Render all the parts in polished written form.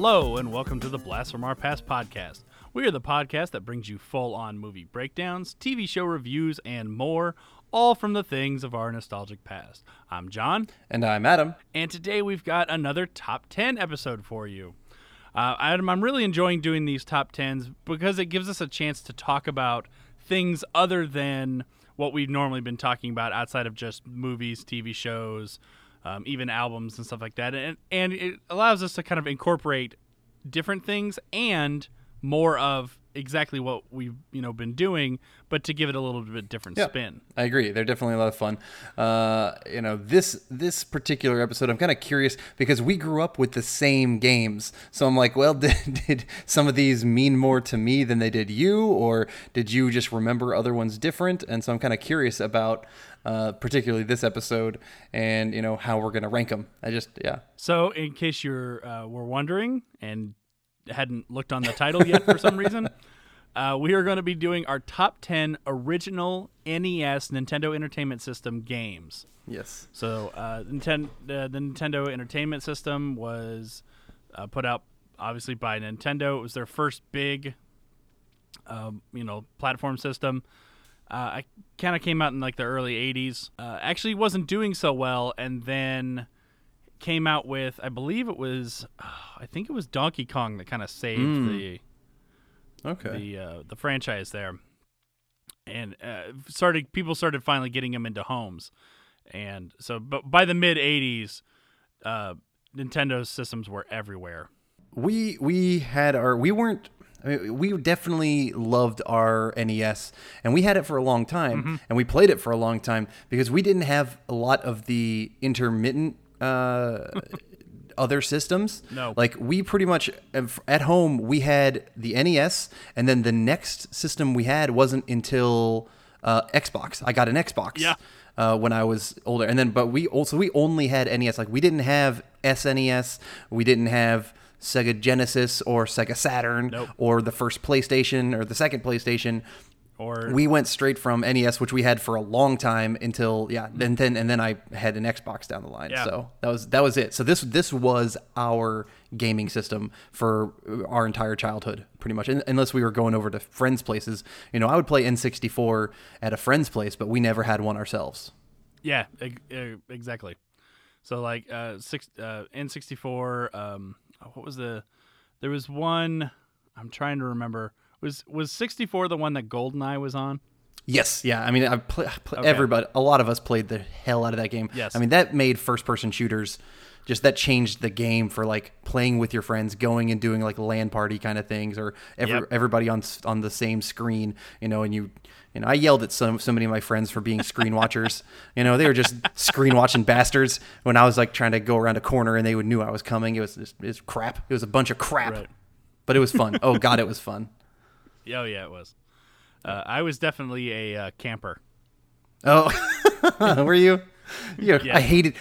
Hello, and welcome to the Blast From Our Past podcast. We are the podcast that brings you full-on movie breakdowns, TV show reviews, and more, all from the things of our nostalgic past. I'm John. And I'm Adam. And today we've got another Top 10 episode for you. Adam, I'm really enjoying doing these Top 10s because it gives us a chance to talk about things other than what we've normally been talking about outside of just movies, TV shows, even albums and stuff like that. And it allows us to kind of incorporate different things and more of exactly what we've been doing, but to give it a little bit different spin. I agree. They're definitely a lot of fun. This particular episode, I'm kind of curious because we grew up with the same games. So I'm like, well, did some of these mean more to me than they did you, or did you just remember other ones different? And so I'm kind of curious about particularly this episode and how we're gonna rank them. So in case you're were wondering and hadn't looked on the title yet for some reason, we are going to be doing our top 10 original NES Nintendo Entertainment System games. Yes. So the Nintendo Entertainment System was put out obviously by Nintendo. It was their first big, platform system. It kind of came out in like the early 80s. Actually wasn't doing so well, and then came out with, I think it was Donkey Kong that kind of saved the franchise there, and people started finally getting them into homes, and so but by the mid '80s, Nintendo's systems were everywhere. We definitely loved our NES, and we had it for a long time, and we played it for a long time because we didn't have a lot of the intermittent other systems. No. Like we pretty much at home, we had the NES, and then the next system we had wasn't until Xbox. I got an Xbox when I was older, and then we only had NES. Like we didn't have SNES, we didn't have Sega Genesis or Sega Saturn or the first PlayStation or the second PlayStation. Or we went straight from NES, which we had for a long time, until then I had an Xbox down the line. Yeah. So that was it. So this was our gaming system for our entire childhood, pretty much. Unless we were going over to friends' places, I would play N64 at a friend's place, but we never had one ourselves. Yeah, exactly. So like N64. There was one. I'm trying to remember. Was 64 the one that GoldenEye was on? Yes. Yeah. I mean, everybody, a lot of us played the hell out of that game. Yes. I mean, that made first-person shooters, just that changed the game for like playing with your friends, going and doing like LAN party kind of things, or everybody on the same screen, and I yelled at so many of my friends for being screen watchers. They were just screen watching bastards when I was like trying to go around a corner and they knew I was coming. It was crap. It was a bunch of crap. Right. But it was fun. Oh, God, it was fun. Oh, yeah, it was. I was definitely a camper. Oh, were you? Yeah. I hated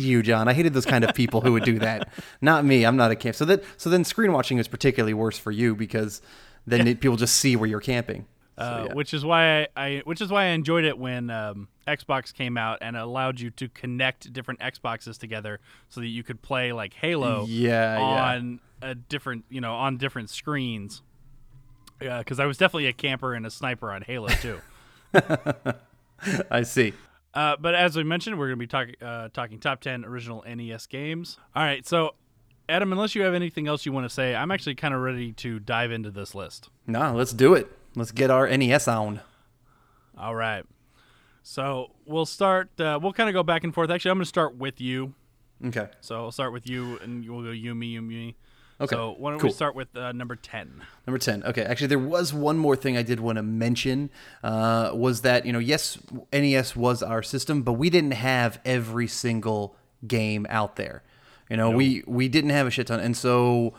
you, John. I hated those kind of people who would do that. Not me. I'm not a camper. So then screen watching is particularly worse for you because then people just see where you're camping. Which is why I enjoyed it when Xbox came out and allowed you to connect different Xboxes together so that you could play like Halo on a different, on different screens. Yeah, because I was definitely a camper and a sniper on Halo too. I see. But as we mentioned, we're going to be talking top 10 original NES games. All right, so Adam, unless you have anything else you want to say, I'm actually kind of ready to dive into this list. No, let's do it. Let's get our NES on. All right. So we'll start. We'll kind of go back and forth. Actually, I'm going to start with you. Okay. So I'll start with you, and we'll go you, me, you, me. Okay. So why don't we start with number 10? Number 10. Okay. Actually, there was one more thing I did want to mention was that, yes, NES was our system, but we didn't have every single game out there. We didn't have a shit ton. And so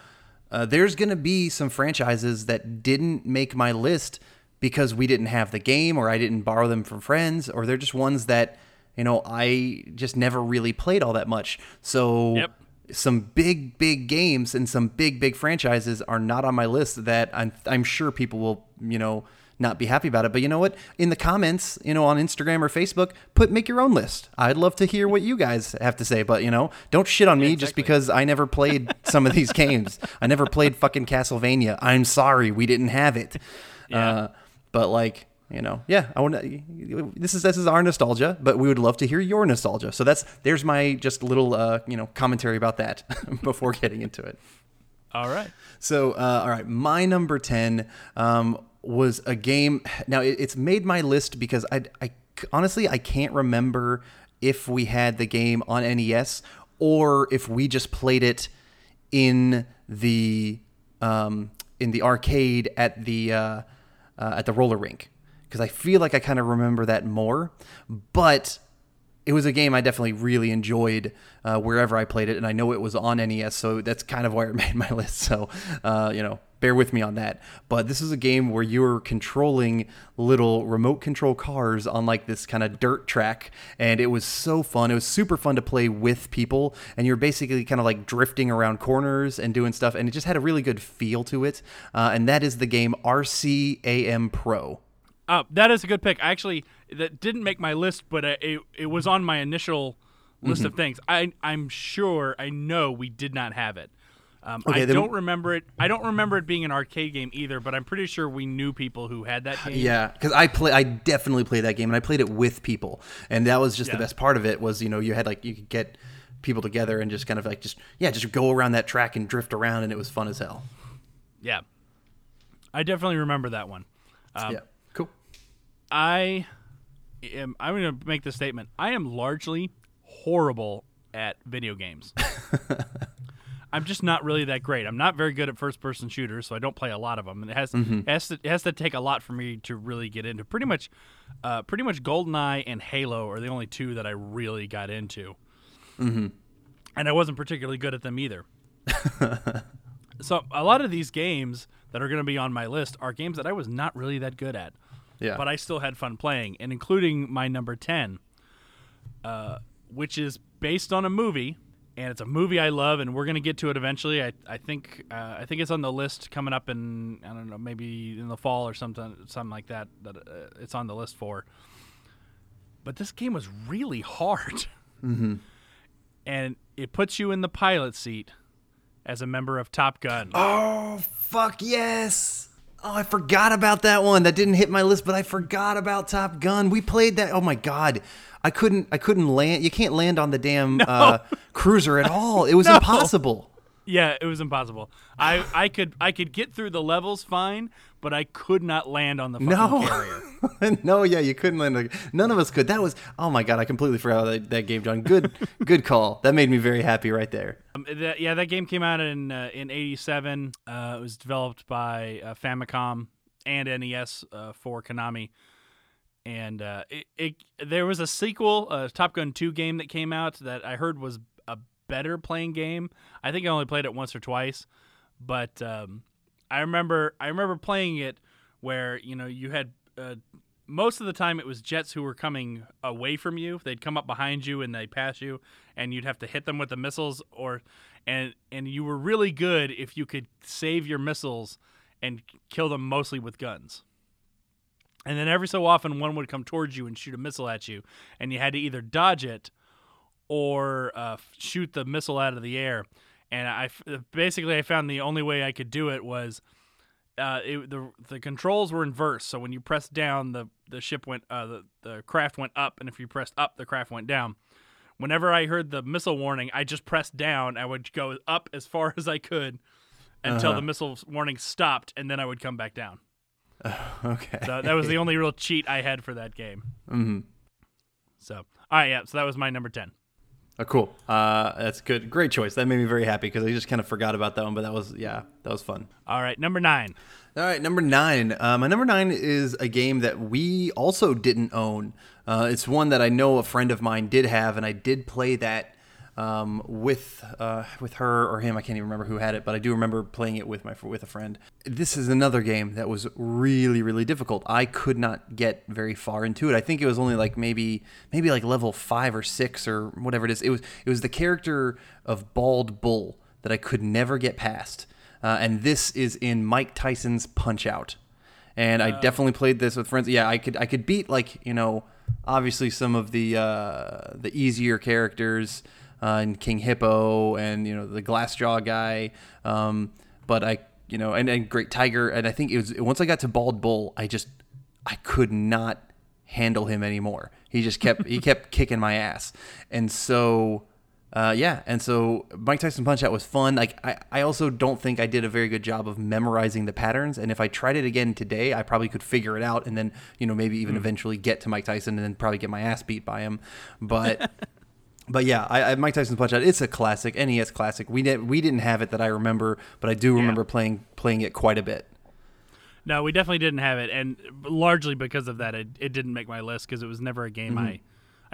there's going to be some franchises that didn't make my list because we didn't have the game, or I didn't borrow them from friends, or they're just ones that, I just never really played all that much. So... Yep. Some big games and some big franchises are not on my list that I'm sure people will not be happy about it. But you know what? In the comments, you know, on Instagram or Facebook, make your own list. I'd love to hear what you guys have to say. But, you know, don't shit on me just because I never played some of these games. I never played fucking Castlevania. I'm sorry. We didn't have it. Yeah. But like, you know, yeah, I want to, this is our nostalgia, but we would love to hear your nostalgia. So there's my just little, you know, commentary about that before getting into it. All right. So, all right. My number 10, was a game. Now it's made my list because I honestly, I can't remember if we had the game on NES or if we just played it in the arcade at the roller rink, because I feel like I kind of remember that more, but it was a game I definitely really enjoyed wherever I played it, and I know it was on NES, so that's kind of why it made my list, so, you know, bear with me on that. But this is a game where you're controlling little remote control cars on like this kind of dirt track, and it was so fun. It was super fun to play with people, and you're basically kind of like drifting around corners and doing stuff, and it just had a really good feel to it, and that is the game R.C. Pro. That is a good pick. Actually, that didn't make my list, but it was on my initial list of things. I'm sure, I know we did not have it. Okay, I don't remember it. I don't remember it being an arcade game either, but I'm pretty sure we knew people who had that game. Yeah, because I definitely played that game, and I played it with people, and that was just the best part of it was, you know, you had like you could get people together and just kind of like just go around that track and drift around, and it was fun as hell. Yeah, I definitely remember that one. Yeah, cool. I'm going to make this statement. I am largely horrible at video games. I'm just not really that great. I'm not very good at first-person shooters, so I don't play a lot of them. And it has to take a lot for me to really get into. Pretty much GoldenEye and Halo are the only two that I really got into. Mm-hmm. And I wasn't particularly good at them either. So a lot of these games that are going to be on my list are games that I was not really that good at. Yeah. But I still had fun playing, and including my number 10, which is based on a movie. And it's a movie I love, and we're going to get to it eventually. I think it's on the list coming up in, I don't know, maybe in the fall or something like that, it's on the list for. But this game was really hard. Mm-hmm. And it puts you in the pilot seat as a member of Top Gun. Oh, fuck yes. Oh, I forgot about that one. That didn't hit my list, but I forgot about Top Gun. We played that. Oh, my God. I couldn't land. You can't land on the damn cruiser at all. It was impossible. Yeah, it was impossible. I could get through the levels fine, but I could not land on the fucking carrier. No, yeah, you couldn't land. None of us could. That was, oh my God, I completely forgot that game, John. Good call. That made me very happy right there. That game came out in 87. It was developed by Famicom and NES for Konami. And there was a sequel, a Top Gun 2 game that came out that I heard was a better playing game. I think I only played it once or twice, but I remember playing it where, you know, you had most of the time it was jets who were coming away from you. They'd come up behind you and they'd pass you, and you'd have to hit them with the missiles, and you were really good if you could save your missiles and kill them mostly with guns. And then every so often, one would come towards you and shoot a missile at you, and you had to either dodge it or shoot the missile out of the air. And I found the only way I could do it was the controls were inverse. So when you pressed down, the craft went up, and if you pressed up, the craft went down. Whenever I heard the missile warning, I just pressed down. I would go up as far as I could until the missile warning stopped, and then I would come back down. Oh, okay. So that was the only real cheat I had for that game. Mm-hmm. So, all right, yeah. So that was my number 10. Oh, cool. That's good. Great choice. That made me very happy because I just kind of forgot about that one, but that was fun. All right, number 9. All right, number 9. My number 9 is a game that we also didn't own. It's one that I know a friend of mine did have, and I did play that with her or him. I can't even remember who had it, but I do remember playing it with a friend. This is another game that was really, really difficult. I could not get very far into it. I think it was only like maybe like level 5 or 6 or whatever it is. It was the character of Bald Bull that I could never get past. And this is in Mike Tyson's Punch-Out!. And I definitely played this with friends. Yeah, I could beat, like, you know, obviously some of the easier characters in King Hippo and, you know, the Glassjaw guy. But I, you know, and Great Tiger. And I think it was once I got to Bald Bull, I could not handle him anymore. He just kept kicking my ass. And so, yeah. And so Mike Tyson Punch-Out! Was fun. Like, I also don't think I did a very good job of memorizing the patterns. And if I tried it again today, I probably could figure it out. And then, you know, maybe even eventually get to Mike Tyson and then probably get my ass beat by him. But... But yeah, I Mike Tyson's Punch-Out! It's a classic, NES classic. We didn't have it that I remember, but I do remember playing it quite a bit. No, we definitely didn't have it, and largely because of that, it didn't make my list because it was never a game I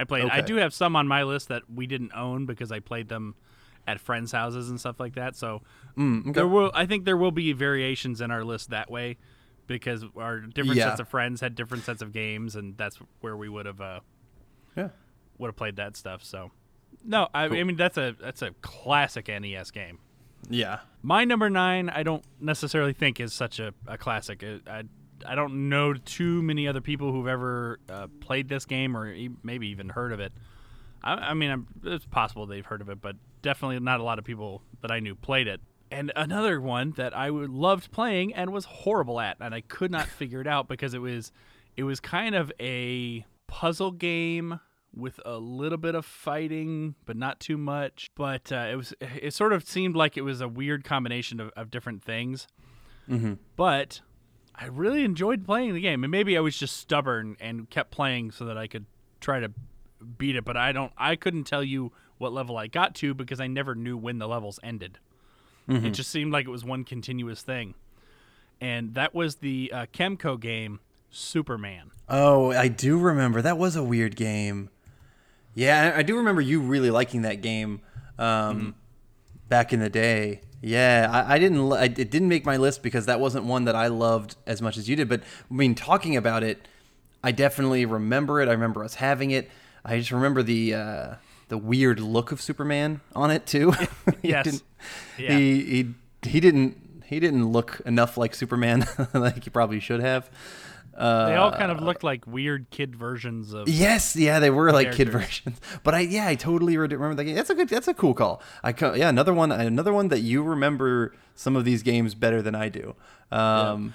played. Okay. I do have some on my list that we didn't own because I played them at friends' houses and stuff like that. So I think there will be variations in our list that way because our different sets of friends had different sets of games, and that's where we would have played that stuff. So no, I mean, that's a classic NES game. Yeah. My number 9, I don't necessarily think is such a classic. I don't know too many other people who've ever played this game or maybe even heard of it. I mean, it's possible they've heard of it, but definitely not a lot of people that I knew played it. And another one that I loved playing and was horrible at, and I could not figure it out because it was kind of a puzzle game with a little bit of fighting, but not too much. But it sort of seemed like it was a weird combination of different things. Mm-hmm. But I really enjoyed playing the game. And maybe I was just stubborn and kept playing so that I could try to beat it. But I couldn't tell you what level I got to because I never knew when the levels ended. Mm-hmm. It just seemed like it was one continuous thing. And that was the Chemco game, Superman. Oh, I do remember. That was a weird game. Yeah, I do remember you really liking that game back in the day. Yeah, it didn't make my list because that wasn't one that I loved as much as you did. But I mean, talking about it, I definitely remember it. I remember us having it. I just remember the weird look of Superman on it too. Yes, he didn't look enough like Superman like he probably should have. They all kind of looked like weird kid versions of. Yes, yeah, they were like characters. Kid versions. But I totally remember that game. That's a cool call. Another one that you remember some of these games better than I do. Oddly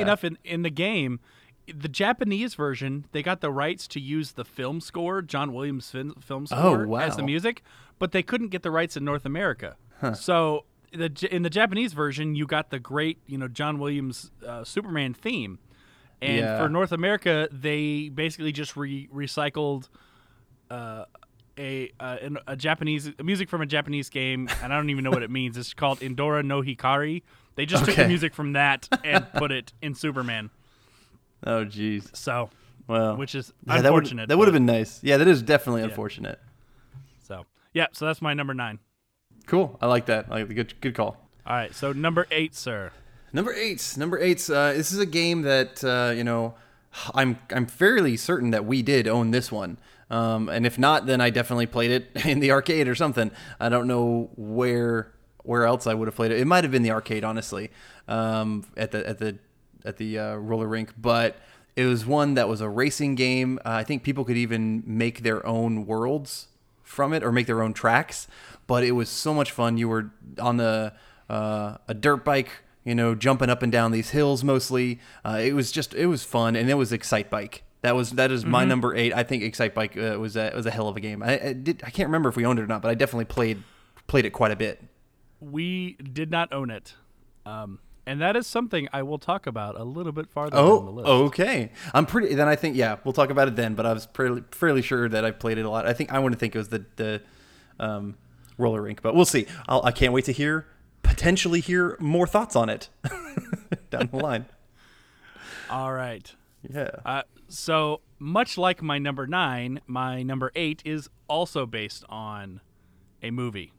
enough, in the game, the Japanese version, they got the rights to use the film score, John Williams' film score, as the music, but they couldn't get the rights in North America. Huh. So in the Japanese version, you got the great, you know, John Williams Superman theme. And for North America, they basically just recycled a Japanese music from a Japanese game, and I don't even know what it means. It's called Indora no Hikari. They just took the music from that and put it in Superman. Oh, jeez. So, well, which is unfortunate. That would have been nice. Yeah, that is definitely unfortunate. So, yeah, so that's my number 9. Cool. I like that. I like the good call. All right, so number 8, sir. Number eight. This is a game that you know, I'm fairly certain that we did own this one, and if not, then I definitely played it in the arcade or something. I don't know where else I would have played it. It might have been the arcade, honestly, at the roller rink. But it was one that was a racing game. I think people could even make their own worlds from it or make their own tracks. But it was so much fun. You were on a dirt bike, you know, jumping up and down these hills mostly. It was fun, and it was Excitebike. That is my number 8. I think Excitebike was a hell of a game. I can't remember if we owned it or not, but I definitely played it quite a bit. We did not own it, and that is something I will talk about a little bit farther down the list. Okay. I think we'll talk about it then. But I was fairly sure that I played it a lot. I think it was the roller rink, but we'll see. I can't wait to potentially hear more thoughts on it down the line. All right. Yeah. So much like my number 9, my number 8 is also based on a movie.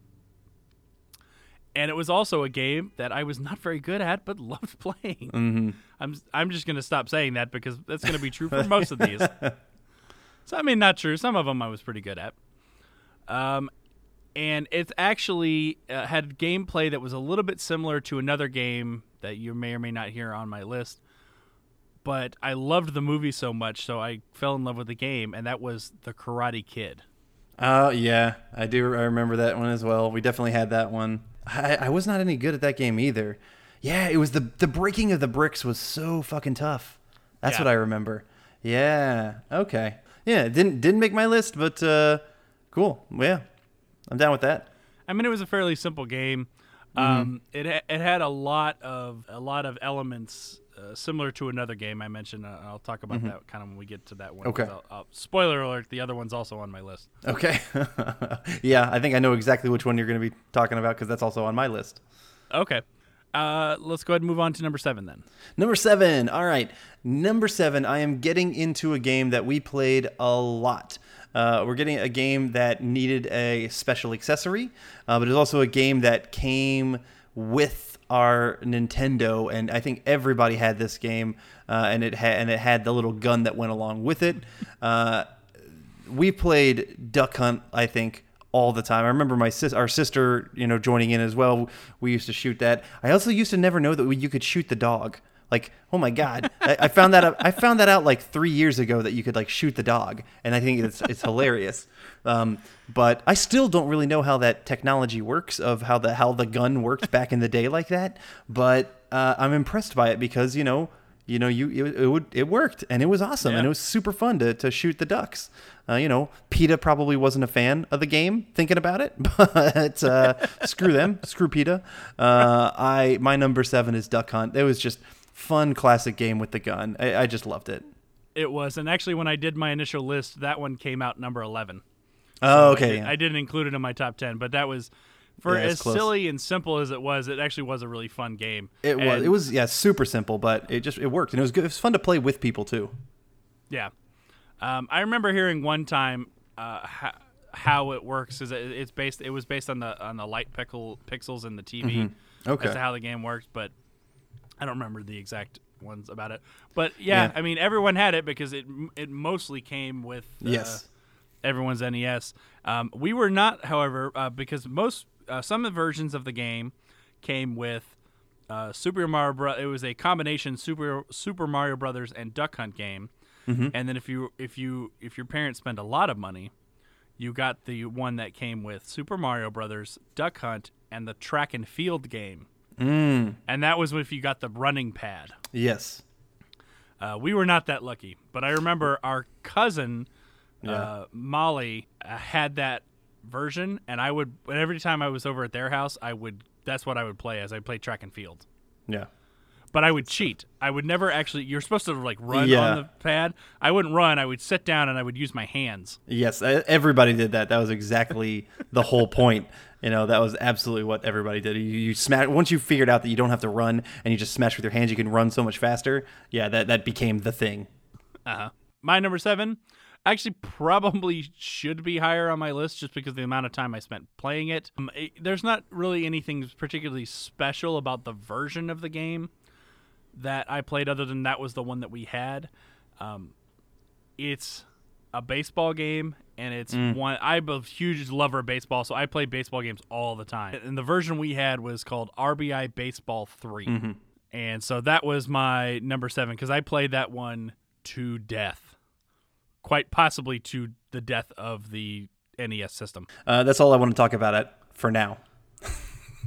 And it was also a game that I was not very good at, but loved playing. Mm-hmm. I'm just going to stop saying that because that's going to be true for most of these. So, I mean, not true. Some of them I was pretty good at. And it's actually had gameplay that was a little bit similar to another game that you may or may not hear on my list, but I loved the movie so much, so I fell in love with the game, and that was The Karate Kid. Oh, yeah. I remember that one as well. We definitely had that one. I was not any good at that game either. Yeah, it was the breaking of the bricks was so fucking tough. That's what I remember. Yeah. Okay. Yeah, it didn't make my list, but cool. Yeah, I'm down with that. I mean, it was a fairly simple game. It had a lot of elements similar to another game I mentioned. I'll talk about that kind of when we get to that one. Okay. Spoiler alert: the other one's also on my list. Okay. Yeah, I think I know exactly which one you're going to be talking about because that's also on my list. Okay. Let's go ahead and move on to number 7 then. Number 7. All right. Number 7. I am getting into a game that we played a lot. We're getting a game that needed a special accessory, but it's also a game that came with our Nintendo, and I think everybody had this game, and it had the little gun that went along with it. We played Duck Hunt, I think, all the time. I remember our sister, joining in as well. We used to shoot that. I also used to never know that you could shoot the dog. Like, oh my God, I found that out like 3 years ago that you could like shoot the dog, and I think it's hilarious. But I still don't really know how that technology works, of how the gun worked back in the day like that. But I'm impressed by it because it worked, and it was awesome, and it was super fun to shoot the ducks. PETA probably wasn't a fan of the game, thinking about it, but screw them, screw PETA. My number 7 is Duck Hunt. It was just fun, classic game with the gun. I just loved it. It was, and actually, when I did my initial list, that one came out number 11. Oh, okay. I didn't include it in my top 10, but that was. For as silly and simple as it was, it actually was a really fun game. It was super simple, but it worked, and it was good. It was fun to play with people too. Yeah, I remember hearing one time how it works is it was based on the light pixels in the TV. Mm-hmm. Okay, as to how the game works, but I don't remember the exact ones about it. But yeah, I mean, everyone had it because it mostly came with everyone's NES. We were not, however, because most. Some of the versions of the game came with Super Mario Bros. It was a combination Super Mario Brothers and Duck Hunt game, and then if your parents spent a lot of money, you got the one that came with Super Mario Brothers, Duck Hunt, and the Track and Field game, and that was if you got the running pad. Yes, we were not that lucky, but I remember our cousin Molly had that version, and I would, every time I was over at their house, that's what I would play as. I played Track and Field. Yeah. But I would cheat. I would never actually, you're supposed to like run on the pad. I wouldn't run. I would sit down and I would use my hands. Yes. Everybody did that. That was exactly the whole point. That was absolutely what everybody did. You smash, once you figured out that you don't have to run and you just smash with your hands, you can run so much faster. Yeah. That became the thing. Uh-huh. My number 7. Actually, probably should be higher on my list just because of the amount of time I spent playing it. There's not really anything particularly special about the version of the game that I played other than that was the one that we had. It's a baseball game, and it's one. I'm a huge lover of baseball, so I play baseball games all the time. And the version we had was called RBI Baseball 3. Mm-hmm. And so that was my number 7 because I played that one to death. Quite possibly to the death of the NES system. That's all I want to talk about it for now.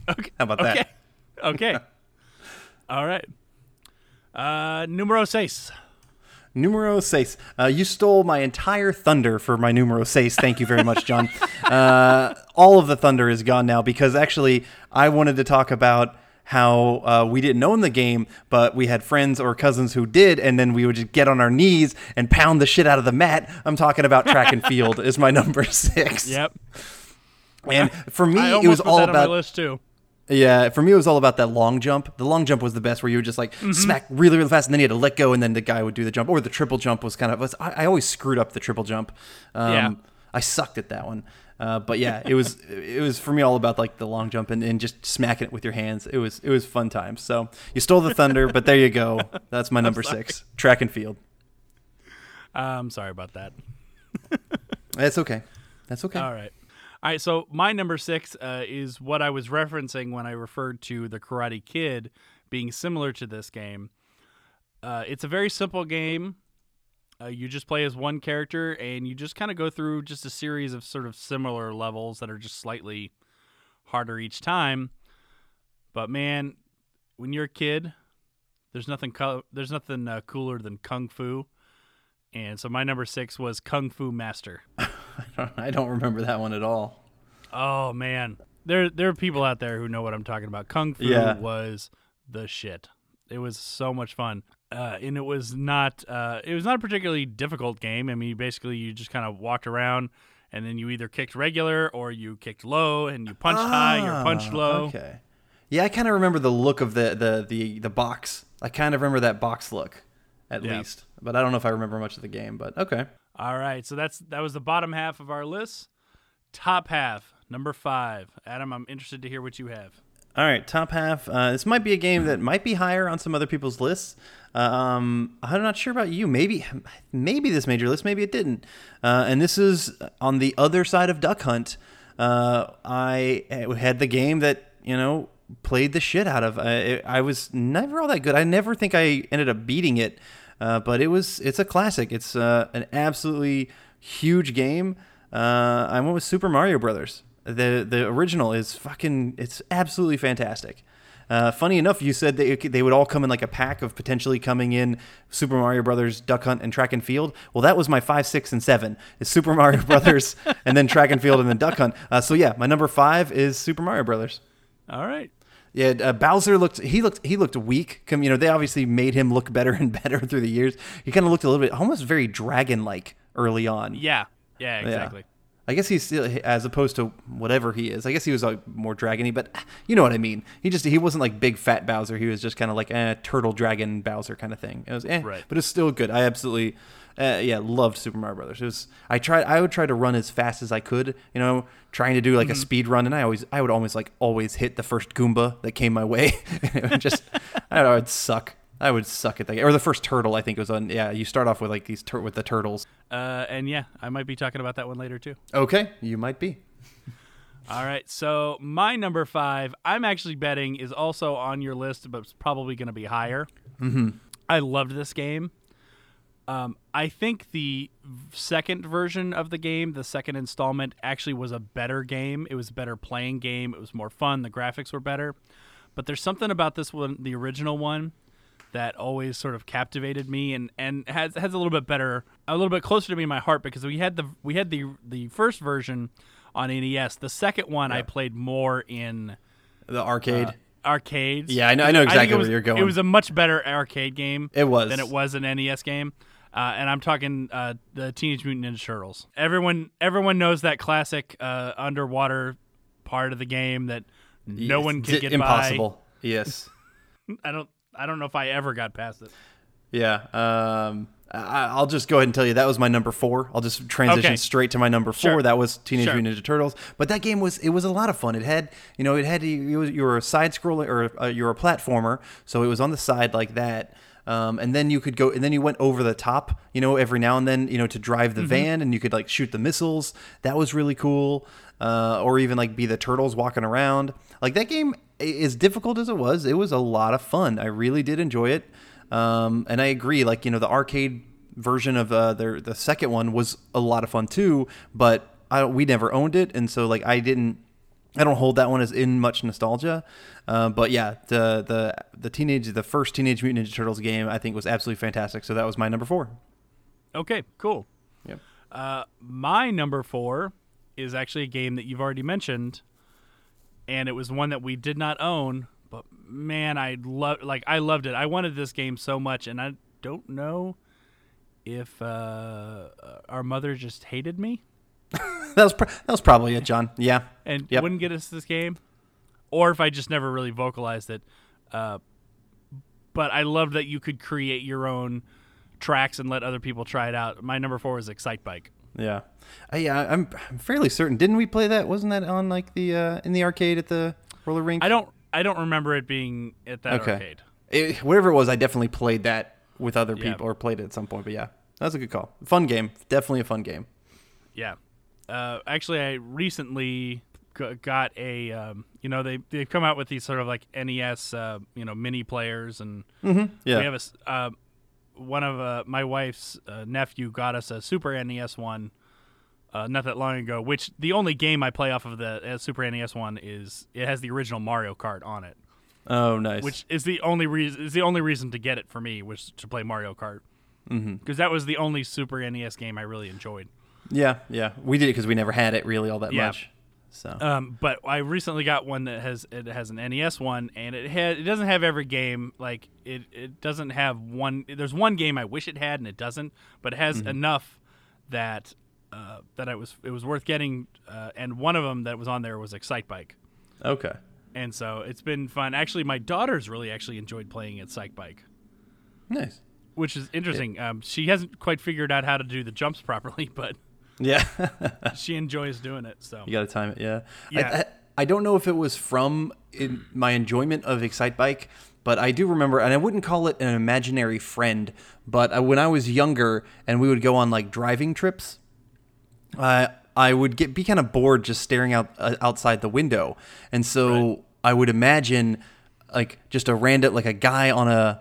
Okay. How about that? Okay. All right. Numero 6. Numero 6. You stole my entire thunder for my numero 6. Thank you very much, John. All of the thunder is gone now because actually I wanted to talk about how we didn't own the game, but we had friends or cousins who did, and then we would just get on our knees and pound the shit out of the mat. I'm talking about Track and Field is my number 6. Yep. And for me, it was all about... my list too. Yeah, for me, it was all about that long jump. The long jump was the best, where you would just like smack really, really fast, and then you had to let go, and then the guy would do the jump. Or the triple jump was kind of... I always screwed up the triple jump. I sucked at that one. But yeah, it was for me all about like the long jump and just smacking it with your hands. It was fun times. So you stole the thunder, but there you go. That's my number 6, Track and Field. I'm sorry about that. That's okay. All right. So my number 6 is what I was referencing when I referred to The Karate Kid being similar to this game. It's a very simple game. You just play as one character, and you just kind of go through just a series of sort of similar levels that are just slightly harder each time. But man, when you're a kid, there's nothing cooler than Kung Fu. And so my number 6 was Kung Fu Master. I don't remember that one at all. Oh man, there are people out there who know what I'm talking about. Kung Fu was the shit. It was so much fun. And it was not a particularly difficult game. I mean, basically you just kind of walked around, and then you either kicked regular or you kicked low, and you punched high, you punched low. Okay. Yeah, I kind of remember the look of the box. I kind of remember that box look, at least. But I don't know if I remember much of the game. But okay. All right. So that was the bottom half of our list. Top half, number 5. Adam, I'm interested to hear what you have. All right, top half. This might be a game that might be higher on some other people's lists. I'm not sure about you. Maybe this made your list. Maybe it didn't. And this is on the other side of Duck Hunt. I had the game that, played the shit out of. I was never all that good. I never think I ended up beating it. But it's a classic. It's an absolutely huge game. I went with Super Mario Bros. The original is it's absolutely fantastic. Funny enough, you said that they would all come in like a pack of potentially coming in Super Mario Brothers, Duck Hunt, and Track and Field. Well, that was my 5, 6, and 7 is Super Mario Brothers, and then Track and Field, and then Duck Hunt. So yeah, my number 5 is Super Mario Brothers. All right. Yeah, Bowser looked weak. They obviously made him look better and better through the years. He kind of looked a little bit almost very dragon-like early on. Yeah, exactly. Yeah. I guess he's still, as opposed to whatever he is, I guess he was like more dragony, but you know what I mean. He wasn't like big fat Bowser. He was just kind of like turtle dragon Bowser kind of thing. It was right. But it's still good. I absolutely loved Super Mario Brothers. It was I would try to run as fast as I could, trying to do like a speed run, and I would always hit the first Goomba that came my way. It would just I would suck at that. Or the first turtle, I think it was on. Yeah, you start off with like these with the turtles. And yeah, I might be talking about that one later too. Okay, you might be. All right, so my number 5, I'm actually betting is also on your list, but it's probably going to be higher. Mm-hmm. I loved this game. I think the second version of the game, the second installment, actually was a better game. It was a better playing game. It was more fun. The graphics were better. But there's something about this one, the original one, that always sort of captivated me and has a little bit better, a little bit closer to me in my heart, because we had the first version on NES. The second one I played more in the arcades. Yeah, I know exactly where you're going. It was a much better arcade game. It was than it was an NES game. And I'm talking the Teenage Mutant Ninja Turtles. Everyone knows that classic underwater part of the game that no one can get impossible. By. Yes. I don't know if I ever got past it. Yeah. I'll just go ahead and tell you that was my number 4. I'll just transition straight to my number 4. Sure. That was Teenage Mutant Ninja Turtles. But that game was a lot of fun. It had, you were a side scroller, or you were a platformer. So it was on the side like that. And then you could go, and then you went over the top, every now and then, to drive the van, and you could like shoot the missiles. That was really cool. Or even like be the turtles walking around. Like that game, as difficult as it was a lot of fun. I really did enjoy it. And I agree, like, the arcade version of the second one was a lot of fun too, but we never owned it. And so like, I don't hold that one as in much nostalgia, but yeah, the first Teenage Mutant Ninja Turtles game I think was absolutely fantastic. So that was my number 4. Okay, cool. Yep. My number 4 is actually a game that you've already mentioned, and it was one that we did not own. But man, I loved it. I wanted this game so much, and I don't know if our mother just hated me. That was probably it, John. Yeah. And wouldn't get us this game, or if I just never really vocalized it. But I loved that you could create your own tracks and let other people try it out. My number 4 is Excitebike. Yeah. I'm fairly certain. Didn't we play that? Wasn't that on like the in the arcade at the roller rink? I don't remember it being at that arcade. Whatever it was, I definitely played that with other people, or played it at some point. But yeah, that's a good call. Fun game. Definitely a fun game. Yeah. Actually, I recently got a, they've come out with these sort of like NES, mini players, and we have a, one of my wife's nephew got us a Super NES one not that long ago, which the only game I play off of the Super NES one is it has the original Mario Kart on it. Oh, nice. Which is the only reason to get it for me was to play Mario Kart. Mm-hmm. Because that was the only Super NES game I really enjoyed. Yeah, yeah. We did it because we never had it really all that much. So, but I recently got one that has an NES one, and it doesn't have every game. Like it doesn't have one. There's one game I wish it had, and it doesn't. But it has enough that it was worth getting. And one of them that was on there was Excitebike. Okay. And so it's been fun. Actually, my daughter's really enjoyed playing Excitebike. Nice. Which is interesting. Yeah. She hasn't quite figured out how to do the jumps properly, but yeah, she enjoys doing it. So you got to time it. Yeah. I don't know if it was from my enjoyment of Excitebike, but I do remember, and I wouldn't call it an imaginary friend, but when I was younger and we would go on like driving trips, I would be kind of bored just staring out outside the window, and so I would imagine like just a random like a guy on a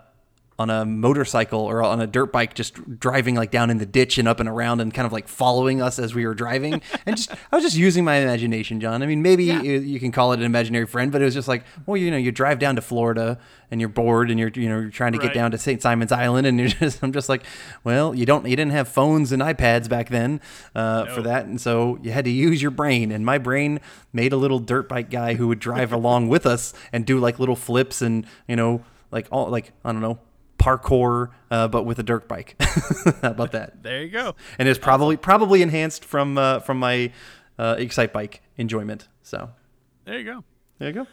motorcycle or on a dirt bike just driving like down in the ditch and up and around and kind of like following us as we were driving. And I was just using my imagination, John. I mean, maybe you can call it an imaginary friend, but it was just like, well, you know, you drive down to Florida and you're bored and you're trying to get down to St. Simon's Island, and I'm just like, well, you didn't have phones and iPads back then for that. And so you had to use your brain, and my brain made a little dirt bike guy who would drive along with us and do like little flips and, you know, like all like, I don't know, parkour, but with a dirt bike. How about that? There you go. And it's probably enhanced from my Excitebike enjoyment. So there you go.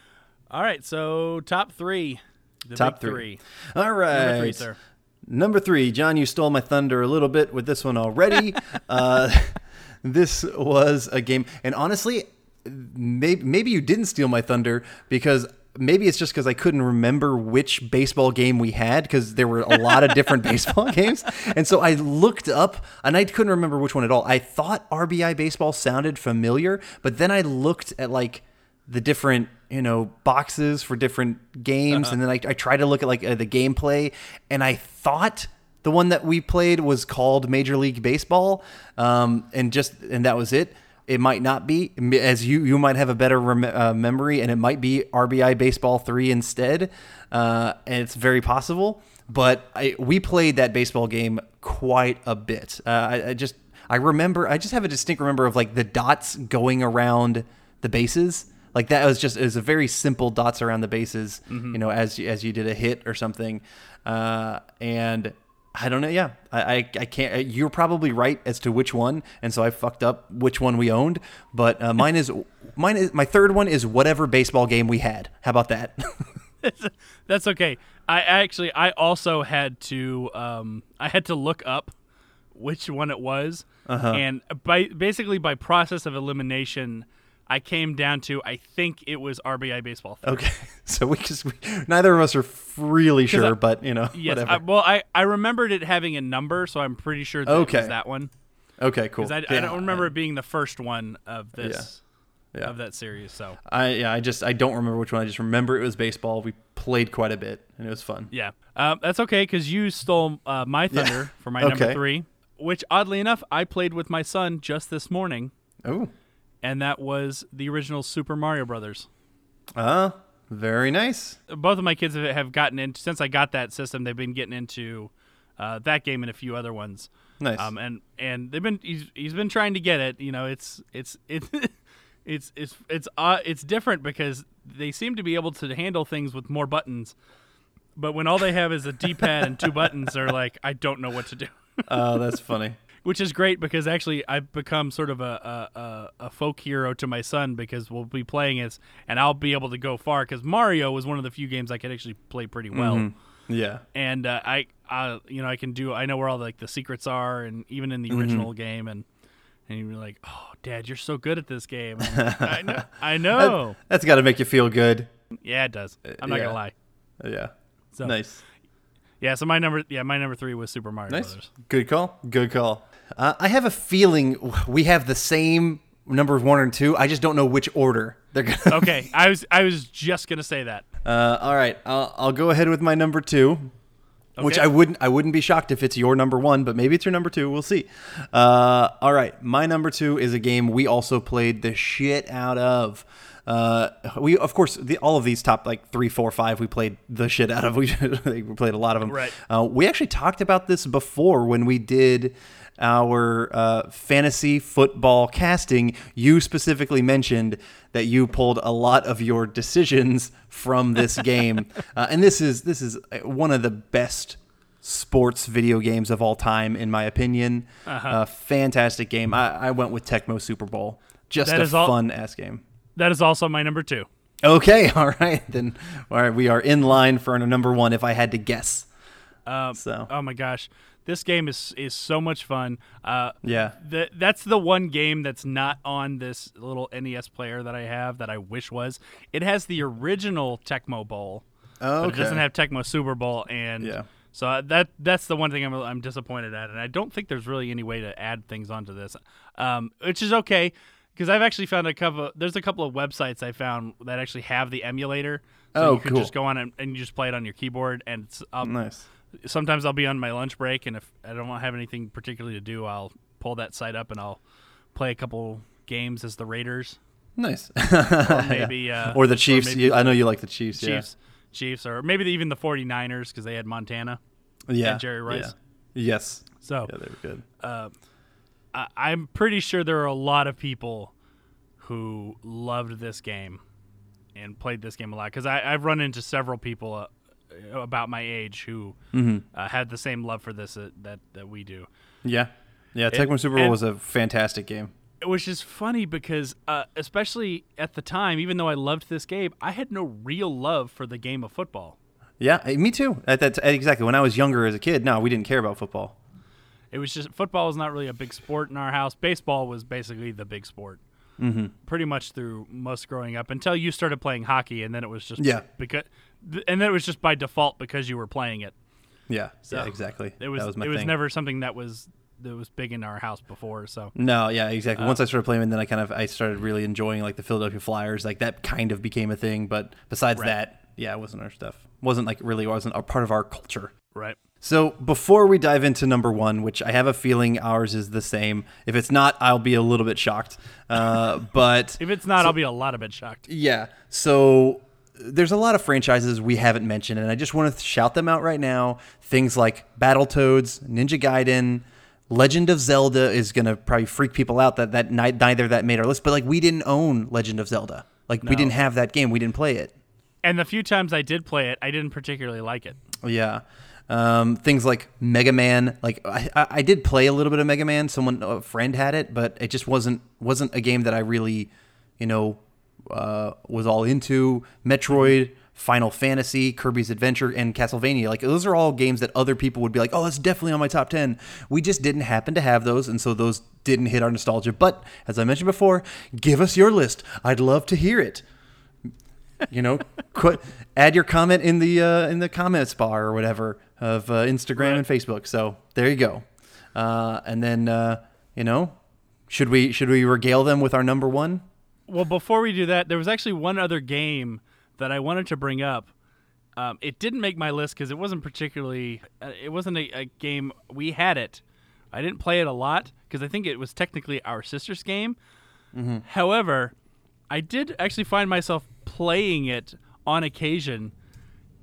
All right. So top three. All right. Number three, sir. Number three, John. You stole my thunder a little bit with this one already. This was a game, and honestly, maybe you didn't steal my thunder because. Maybe it's just because I couldn't remember which baseball game we had because there were a lot of different baseball games. And so I looked up, and I couldn't remember which one at all. I thought RBI Baseball sounded familiar, but then I looked at like the different, you know, boxes for different games. And then I tried to look at like the gameplay, and I thought the one that we played was called Major League Baseball. And that was it. It might not be, as you might have a better memory, and it might be RBI Baseball 3 instead, and it's very possible. But we played that baseball game quite a bit. I just have a distinct remember of like the dots going around the bases. Like that was just, it was a very simple dots around the bases, you know, as you did a hit or something, and. I don't know. Yeah, I can't. You're probably right as to which one, and so I fucked up which one we owned. But mine is my third one is whatever baseball game we had. How about that? That's okay. I also had to look up which one it was, and by process of elimination. I came down to I think it was RBI Baseball 3. Okay, so we neither of us are really sure, but you know, whatever. I remembered it having a number, so I'm pretty sure that it was that one. Okay, cool. Because I don't remember it being the first one of this of that series. So I don't remember which one. I just remember it was baseball. We played quite a bit, and it was fun. Yeah, that's okay because you stole my thunder for my number three, which oddly enough I played with my son just this morning. Oh. And that was the original Super Mario Bros. Very nice. Both of my kids have gotten into, since I got that system, they've been getting into that game and a few other ones. Nice. And they've been he's been trying to get it. You know, it's different because they seem to be able to handle things with more buttons, but when all they have is a D-pad and two buttons, they're like, I don't know what to do. Oh, that's funny. Which is great because actually I've become sort of a folk hero to my son because we'll be playing it and I'll be able to go far because Mario was one of the few games I could actually play pretty well. Mm-hmm. Yeah, and I know where all the secrets are and even in the original game and you're like, oh, Dad, you're so good at this game. Like, I know. That's got to make you feel good. Yeah, it does. I'm not gonna lie. Yeah. So. Nice. Yeah, so my number three was Super Mario Brothers. Good call. I have a feeling we have the same number one and two. I just don't know which order they're going. Okay, I was just gonna say that. All right, I'll go ahead with my number two, Okay. Which I wouldn't be shocked if it's your number one, but maybe it's your number two. We'll see. All right. My number two is a game we also played the shit out of. We, of course, all of these top like 3, 4, 5, we played the shit out of. We played a lot of them. Right. We actually talked about this before when we did our fantasy football casting. You specifically mentioned that you pulled a lot of your decisions from this game. And this is one of the best sports video games of all time, in my opinion. Uh-huh. Fantastic game. I went with Tecmo Super Bowl. Just that a fun-ass game. That is also my number two. Okay, all right. Then all right, we are in line for a number one if I had to guess. Oh, my gosh. This game is so much fun. Yeah. That's the one game that's not on this little NES player that I have that I wish was. It has the original Tecmo Bowl. Oh, okay. But it doesn't have Tecmo Super Bowl. And yeah. So that's the one thing I'm disappointed at. And I don't think there's really any way to add things onto this, which is okay. Because I've actually found there's a couple of websites I found that actually have the emulator. So you can just go on and you just play it on your keyboard. And it's nice. Sometimes I'll be on my lunch break, and if I don't have anything particularly to do, I'll pull that site up and I'll play a couple games as the Raiders. Nice. Or maybe or the Chiefs. Or I know you like the Chiefs. Chiefs, or maybe even the 49ers because they had Montana. Yeah. And Jerry Rice. Yeah. Yes. So yeah, they were good. I'm pretty sure there are a lot of people who loved this game and played this game a lot because I've run into several people about my age who had the same love for this that we do. Yeah. Yeah, Tecmo Super Bowl was a fantastic game. Which is funny because especially at the time, even though I loved this game, I had no real love for the game of football. Yeah, me too. Exactly. When I was younger as a kid, no, we didn't care about football. It was just football was not really a big sport in our house. Baseball was basically the big sport, pretty much through most growing up until you started playing hockey, and then it was just by default because you were playing it. Yeah, so yeah, exactly. It was never something that was big in our house before. So no, yeah, exactly. Once I started playing, and then I started really enjoying like the Philadelphia Flyers, like that kind of became a thing. But besides that, yeah, it wasn't our stuff. Wasn't a part of our culture. Right. So before we dive into number one, which I have a feeling ours is the same. If it's not, I'll be a little bit shocked. But if it's not, I'll be a lot of bit shocked. Yeah. So there's a lot of franchises we haven't mentioned, and I just want to shout them out right now. Things like Battletoads, Ninja Gaiden, Legend of Zelda is going to probably freak people out that neither that made our list. But like we didn't own Legend of Zelda. Like we didn't have that game. We didn't play it. And the few times I did play it, I didn't particularly like it. Yeah. Things like Mega Man, like I did play a little bit of Mega Man. A friend had it, but it just wasn't a game that I really, was all into. Metroid, Final Fantasy, Kirby's Adventure, and Castlevania. Like those are all games that other people would be like, oh, that's definitely on my top 10. We just didn't happen to have those. And so those didn't hit our nostalgia. But as I mentioned before, give us your list. I'd love to hear it. Add your comment in the comments bar or whatever of Instagram and Facebook. So there you go. And then should we regale them with our number one? Well, before we do that, there was actually one other game that I wanted to bring up. It didn't make my list because it wasn't particularly. It wasn't a game we had it. I didn't play it a lot because I think it was technically our sister's game. Mm-hmm. However, I did actually find myself playing it on occasion,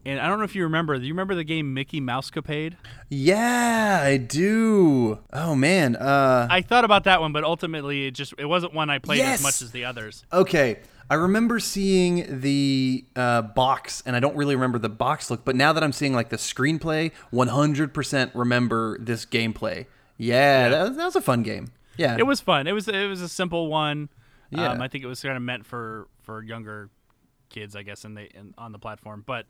and I don't know if you remember. Do you remember the game Mickey Mousecapade? Yeah, I do. Oh man, I thought about that one, but ultimately it wasn't one I played as much as the others. Okay, I remember seeing the box, and I don't really remember the box look, but now that I'm seeing like the screenplay, 100% remember this gameplay. Yeah, that was a fun game. Yeah, it was fun. It was a simple one. Yeah, I think it was kind of meant for younger kids, I guess, on the platform. But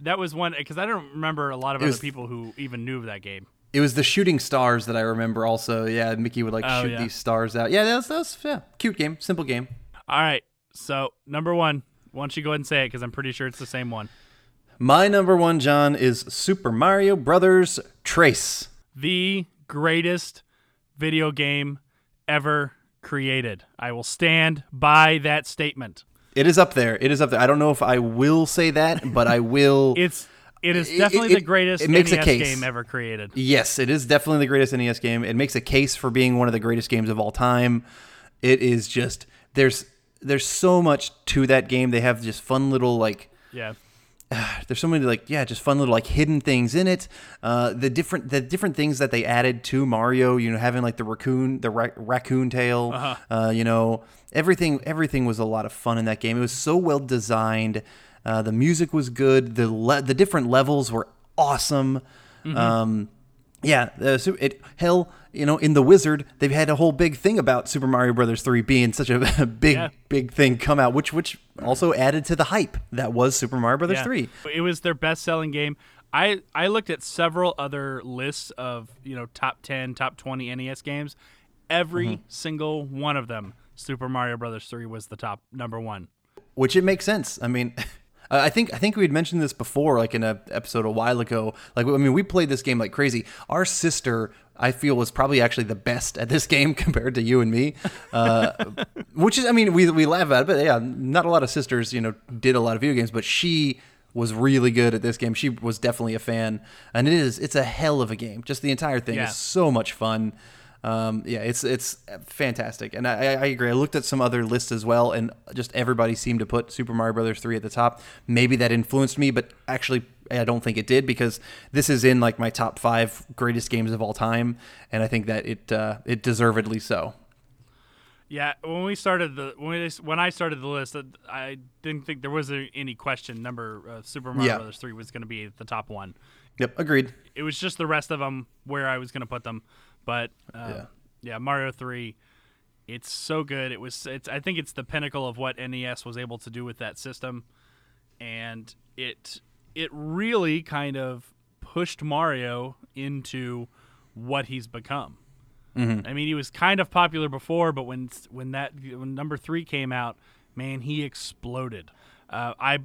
that was one because I don't remember a lot of other people who even knew of that game. It was the shooting stars that I remember also. Yeah, Mickey would shoot these stars out. Yeah, that was cute game, simple game. All right, so number one, why don't you go ahead and say it because I'm pretty sure it's the same one. My number one, John, is Super Mario Bros. Trace. The greatest video game ever created. I will stand by that statement. It is up there. I don't know if I will say that, but I will. it's It is definitely the greatest NES game ever created. Yes, it is definitely the greatest NES game. It makes a case for being one of the greatest games of all time. It is just, there's so much to that game. They have just fun little, like... Yeah. There's so many, like, yeah, just fun little, like, hidden things in it. The different things that they added to Mario, you know, having, like, the raccoon tail, you know, everything was a lot of fun in that game. It was so well designed. The music was good. The different levels were awesome. Mm-hmm. In The Wizard, they've had a whole big thing about Super Mario Bros. 3 being such a big thing come out, which also added to the hype that was Super Mario Bros. 3. It was their best-selling game. I looked at several other lists of, you know, top 10, top 20 NES games. Every single one of them, Super Mario Bros. 3 was the top number one. Which it makes sense. I mean... I think we had mentioned this before, like in an episode a while ago. Like, I mean, we played this game like crazy. Our sister, I feel, was probably actually the best at this game compared to you and me, which is, I mean, we laugh at it, but yeah, not a lot of sisters, you know, did a lot of video games, but she was really good at this game. She was definitely a fan, and it's a hell of a game. Just the entire thing is so much fun. It's fantastic. And I agree. I looked at some other lists as well, and just everybody seemed to put Super Mario Bros. 3 at the top. Maybe that influenced me, but actually I don't think it did, because this is in like my top 5 greatest games of all time, and I think that it deservedly so. Yeah, when I started the list, I didn't think there was any question Super Mario Bros. 3 was going to be the top one. Yep, agreed. It was just the rest of them where I was going to put them. But Mario 3, it's so good. I think it's the pinnacle of what NES was able to do with that system, and it really kind of pushed Mario into what he's become. Mm-hmm. I mean, he was kind of popular before, but when number 3 came out, man, he exploded. The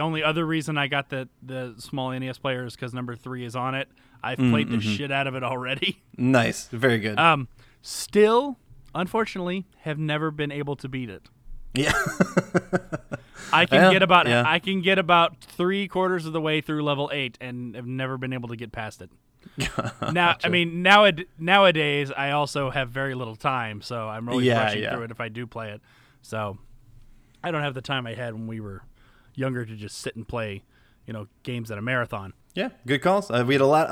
only other reason I got the small NES player is because number 3 is on it. I've played the shit out of it already. Nice. Very good. Still, unfortunately, have never been able to beat it. Yeah. I can get about 3/4 of the way through level 8 and have never been able to get past it. Now, I mean, nowadays I also have very little time, so I'm really rushing through it if I do play it. So I don't have the time I had when we were younger to just sit and play, you know, games at a marathon. Yeah, good calls. We had a lot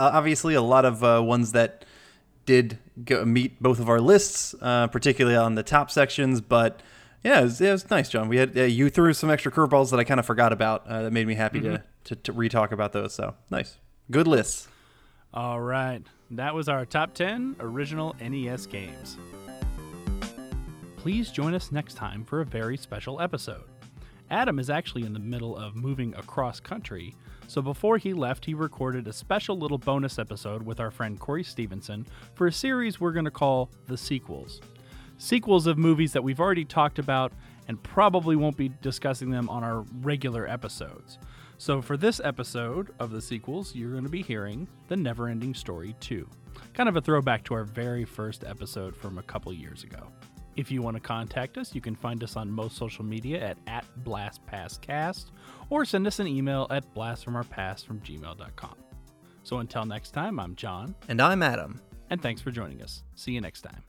of ones that did meet both of our lists, particularly on the top sections. But yeah, it was nice, John. We had you threw some extra curveballs that I kind of forgot about that made me happy to re-talk about those. So nice, good lists. All right, that was our top 10 original NES games. Please join us next time for a very special episode. Adam is actually in the middle of moving across country, so before he left, he recorded a special little bonus episode with our friend Corey Stevenson for a series we're going to call The Sequels. Sequels of movies that we've already talked about and probably won't be discussing them on our regular episodes. So for this episode of The Sequels, you're going to be hearing The Neverending Story 2. Kind of a throwback to our very first episode from a couple years ago. If you want to contact us, you can find us on most social media at @BlastPastCast, or send us an email at blastfromourpast@gmail.com. So until next time, I'm John. And I'm Adam. And thanks for joining us. See you next time.